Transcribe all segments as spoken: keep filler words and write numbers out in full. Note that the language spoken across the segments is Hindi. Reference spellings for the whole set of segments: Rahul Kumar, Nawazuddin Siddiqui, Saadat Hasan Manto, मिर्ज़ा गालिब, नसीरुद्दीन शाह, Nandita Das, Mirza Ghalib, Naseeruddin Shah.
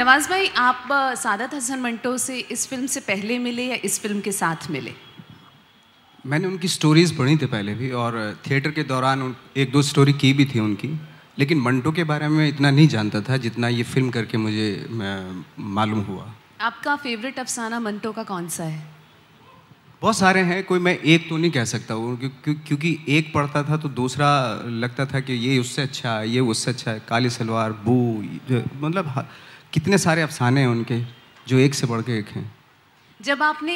नवाज भाई, आप सादत हसन मंटो से इस फिल्म से पहले मिले या इस फिल्म के साथ मिले? मैंने उनकी स्टोरीज़ पढ़ी थी पहले भी, और थिएटर के दौरान एक दो स्टोरी की भी थी उनकी, लेकिन मंटो के बारे में इतना नहीं जानता था जितना ये फिल्म करके मुझे मालूम हुआ। आपका फेवरेट अफसाना मंटो का कौन सा है? बहुत सारे हैं, कोई मैं एक तो नहीं कह सकता हूँ, क्योंकि एक पढ़ता था तो दूसरा लगता था कि ये उससे अच्छा है, ये उससे अच्छा है। काली सलवार, बू, मतलब कितने सारे अफसाने हैं उनके जो एक से बढ़ के एक हैं। जब आपने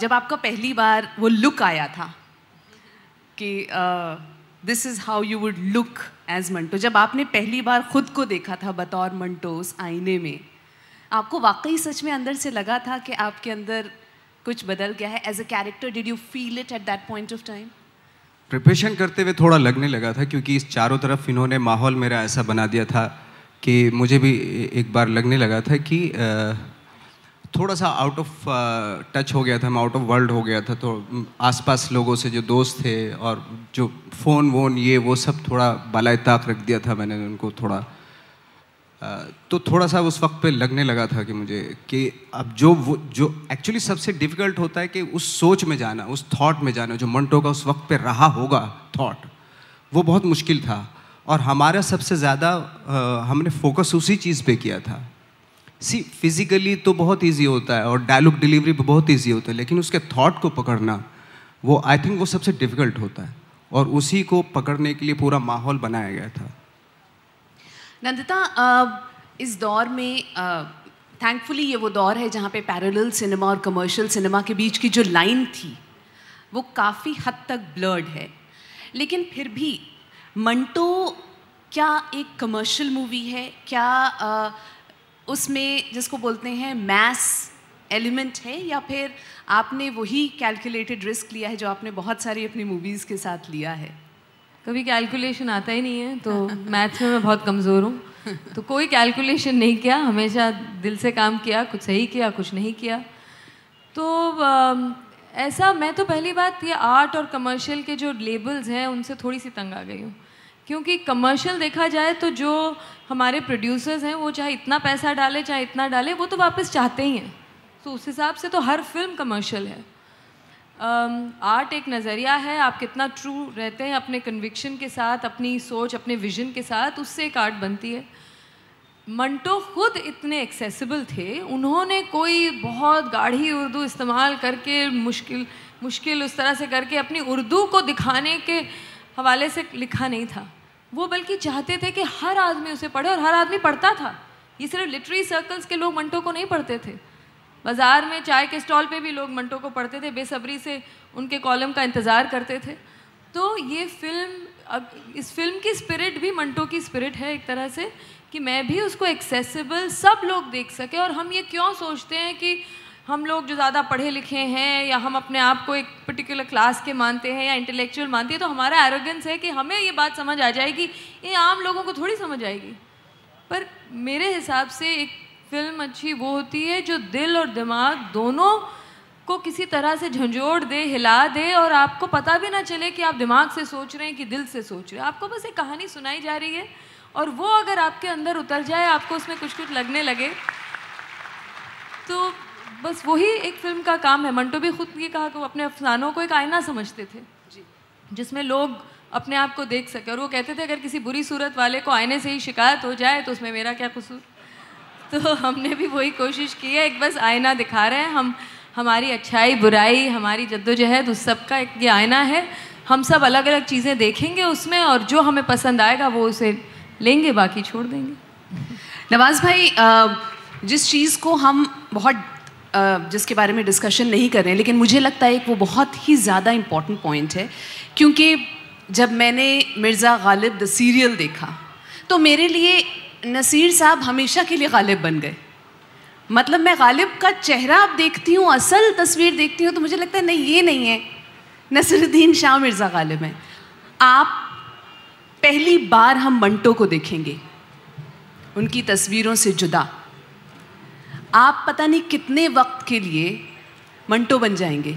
जब आपका पहली बार वो लुक आया था कि this is how you would look as Manto, जब आपने पहली बार खुद को देखा था बतौर मंटो उस आईने में, आपको वाकई सच में अंदर से लगा था कि आपके अंदर कुछ बदल गया है as a character? Did you feel it at that point of time? Preparation करते हुए थोड़ा लगने लगा था, क्योंकि इस चारों तरफ इन्होंने माहौल मेरा ऐसा बना दिया था कि मुझे भी एक बार लगने लगा था कि थोड़ा सा आउट ऑफ टच हो गया था, मैं आउट ऑफ वर्ल्ड हो गया था। तो आसपास लोगों से जो दोस्त थे और जो फ़ोन वोन ये वो सब थोड़ा बालाए ताक रख दिया था मैंने उनको थोड़ा, तो थोड़ा सा उस वक्त पे लगने लगा था कि मुझे कि अब जो वो जो एक्चुअली सबसे डिफ़िकल्ट होता है कि उस सोच में जाना, उस थॉट में जाना जो मंटो का उस वक्त पे रहा होगा थॉट, वो बहुत मुश्किल था। और हमारा सबसे ज़्यादा हमने फोकस उसी चीज़ पे किया था। सी फिज़िकली तो बहुत ईजी होता है और डायलॉग डिलीवरी भी बहुत ईजी होता है, लेकिन उसके थॉट को पकड़ना वो आई थिंक वो सबसे डिफ़िकल्ट होता है, और उसी को पकड़ने के लिए पूरा माहौल बनाया गया था। नंदिता, इस दौर में थैंकफुली ये वो दौर है जहाँ पे पैरेलल सिनेमा और कमर्शियल सिनेमा के बीच की जो लाइन थी वो काफ़ी हद तक ब्लर्ड है, लेकिन फिर भी मंटो क्या एक कमर्शियल मूवी है? क्या आ, उसमें जिसको बोलते हैं मैस एलिमेंट है, या फिर आपने वही कैलकुलेटेड रिस्क लिया है जो आपने बहुत सारी अपनी मूवीज़ के साथ लिया है? कभी कैलकुलेशन आता ही नहीं है, तो मैथ्स में मैं बहुत कमज़ोर हूँ, तो कोई कैलकुलेशन नहीं किया, हमेशा दिल से काम किया, कुछ सही किया कुछ नहीं किया। तो आ, ऐसा मैं तो पहली बात ये आर्ट और कमर्शियल के जो लेबल्स हैं उनसे थोड़ी सी तंग आ गई हूँ, क्योंकि कमर्शियल देखा जाए तो जो हमारे प्रोड्यूसर्स हैं वो चाहे इतना पैसा डाले चाहे इतना डाले वो तो वापस चाहते ही हैं, तो उस हिसाब से तो हर फिल्म कमर्शियल है। आर्ट um, एक नज़रिया है, आप कितना ट्रू रहते हैं अपने कन्विक्शन के साथ, अपनी सोच अपने विजन के साथ, उससे एक आर्ट बनती है। मंटो खुद इतने एक्सेसिबल थे, उन्होंने कोई बहुत गाढ़ी उर्दू इस्तेमाल करके मुश्किल मुश्किल उस तरह से करके अपनी उर्दू को दिखाने के हवाले से लिखा नहीं था वो, बल्कि चाहते थे कि हर आदमी उसे पढ़े, और हर आदमी पढ़ता था। ये सिर्फ लिटरेरी सर्कल्स के लोग मंटो को नहीं पढ़ते थे, बाज़ार में चाय के स्टॉल पे भी लोग मंटो को पढ़ते थे, बेसब्री से उनके कॉलम का इंतज़ार करते थे। तो ये फिल्म, इस फिल्म की स्पिरिट भी मंटो की स्पिरिट है एक तरह से, कि मैं भी उसको एक्सेसिबल सब लोग देख सके। और हम ये क्यों सोचते हैं कि हम लोग जो ज़्यादा पढ़े लिखे हैं या हम अपने आप को एक पर्टिकुलर क्लास के मानते हैं या इंटेलेक्चुअल मानते हैं, तो हमारा एरोगेंस है कि हमें ये बात समझ आ जाएगी, ये आम लोगों को थोड़ी समझ आएगी। पर मेरे हिसाब से एक फिल्म अच्छी वो होती है जो दिल और दिमाग दोनों को किसी तरह से झंझोड़ दे, हिला दे, और आपको पता भी ना चले कि आप दिमाग से सोच रहे हैं कि दिल से सोच रहे हैं। आपको बस एक कहानी सुनाई जा रही है, और वो अगर आपके अंदर उतर जाए, आपको उसमें कुछ कुछ लगने लगे, तो बस वही एक फिल्म का काम है। मंटो भी खुद ये कहा कि वो अपने अफसानों को एक आईना समझते थे जी, जिसमें लोग अपने आप को देख सके, और वो कहते थे अगर किसी बुरी सूरत वाले को आईने से ही शिकायत हो जाए तो उसमें मेरा क्या कसूर। तो हमने भी वही कोशिश की है, एक बस आईना दिखा रहे हैं हम, हमारी अच्छाई बुराई, हमारी जद्दोजहद, उस सब का एक ये आईना है। हम सब अलग अलग चीज़ें देखेंगे उसमें, और जो हमें पसंद आएगा वो उसे लेंगे, बाकी छोड़ देंगे। नवाज भाई, जिस चीज़ को हम बहुत जिसके बारे में डिस्कशन नहीं कर रहे हैं, लेकिन मुझे लगता है कि वो बहुत ही ज़्यादा इम्पॉर्टेंट पॉइंट है, क्योंकि जब मैंने मिर्ज़ा गालिब द सीरियल देखा तो मेरे लिए नसीर साहब हमेशा के लिए गालिब बन गए। मतलब मैं गालिब का चेहरा आप देखती हूँ, असल तस्वीर देखती हूँ, तो मुझे लगता है नहीं, ये नहीं है नसीरुद्दीन शाह, मिर्ज़ा गालिब हैं। आप पहली बार हम मंटो को देखेंगे उनकी तस्वीरों से जुदा, आप पता नहीं कितने वक्त के लिए मंटो बन जाएंगे।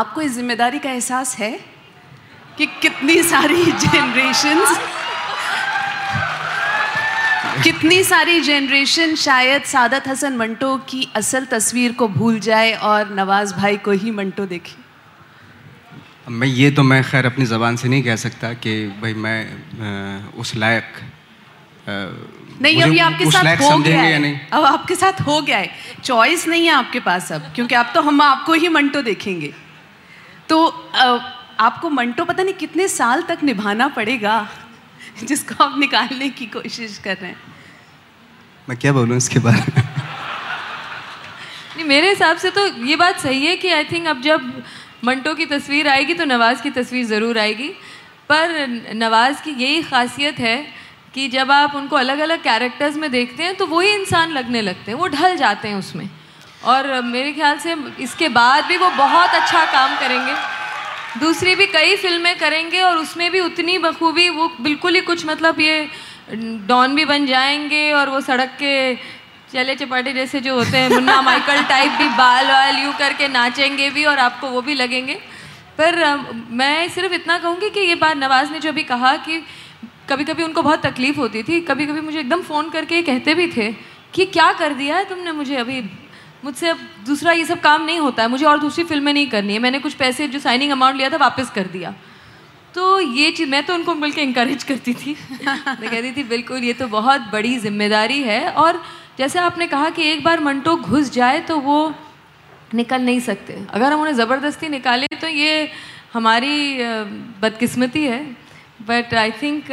आपको इस जिम्मेदारी का एहसास है कि कितनी सारी जनरेशंस कितनी सारी जनरेशन शायद सादत हसन मंटो की असल तस्वीर को भूल जाए और नवाज भाई को ही मंटो देखे। मैं ये तो मैं खैर अपनी ज़बान से नहीं कह सकता कि भाई मैं आ, उस लायक नहीं, अभी आपके साथ हो गया है, नहीं अब आपके साथ हो गया है, चॉइस नहीं है आपके पास अब, क्योंकि आप तो हम आपको ही मंटो देखेंगे। तो आ, आपको मंटो पता नहीं कितने साल तक निभाना पड़ेगा जिसको आप निकालने की कोशिश कर रहे हैं। मैं क्या बोलूँ इसके बारे में? नहीं, मेरे हिसाब से तो ये बात सही है कि आई थिंक अब जब मंटो की तस्वीर आएगी तो नवाज़ की तस्वीर ज़रूर आएगी, पर नवाज़ की यही खासियत है कि जब आप उनको अलग अलग कैरेक्टर्स में देखते हैं तो वही इंसान लगने लगते हैं, वो ढल जाते हैं उसमें। और मेरे ख्याल से इसके बाद भी वो बहुत अच्छा काम करेंगे, दूसरी भी कई फिल्में करेंगे और उसमें भी उतनी बखूबी वो बिल्कुल ही कुछ मतलब ये डॉन भी बन जाएंगे और वो सड़क के चले चपाटे जैसे जो होते हैं मुन्ना माइकल टाइप भी बाल वाल यूँ करके नाचेंगे भी और आपको वो भी लगेंगे। पर मैं सिर्फ इतना कहूँगी कि ये बात नवाज़ ने जो अभी कहा कि कभी कभी उनको बहुत तकलीफ़ होती थी, कभी कभी मुझे एकदम फ़ोन करके कहते भी थे कि क्या कर दिया है तुमने मुझे, अभी मुझसे अब दूसरा ये सब काम नहीं होता है, मुझे और दूसरी फिल्में नहीं करनी है, मैंने कुछ पैसे जो साइनिंग अमाउंट लिया था वापस कर दिया। तो ये चीज़ मैं तो उनको बल्कि इंकरेज करती थी, मैं कहती थी बिल्कुल ये तो बहुत बड़ी जिम्मेदारी है और जैसे आपने कहा कि एक बार मंटो घुस जाए तो वो निकल नहीं सकते, अगर हम उन्हें ज़बरदस्ती निकालें तो ये हमारी बदकिस्मती है। बट आई थिंक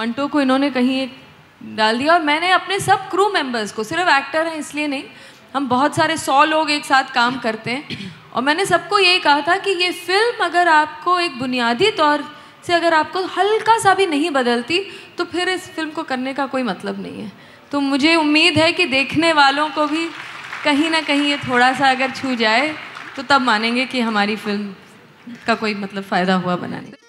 मंटो को इन्होंने कहीं डाल दिया और मैंने अपने सब क्रू मेंबर्स को, सिर्फ एक्टर हैं इसलिए नहीं, हम बहुत सारे सौ लोग एक साथ काम करते हैं और मैंने सबको यही कहा था कि ये फिल्म अगर आपको एक बुनियादी तौर से अगर आपको हल्का सा भी नहीं बदलती तो फिर इस फिल्म को करने का कोई मतलब नहीं है। तो मुझे उम्मीद है कि देखने वालों को भी कहीं ना कहीं ये थोड़ा सा अगर छू जाए तो तब मानेंगे कि हमारी फिल्म का कोई मतलब फ़ायदा हुआ बनाने का।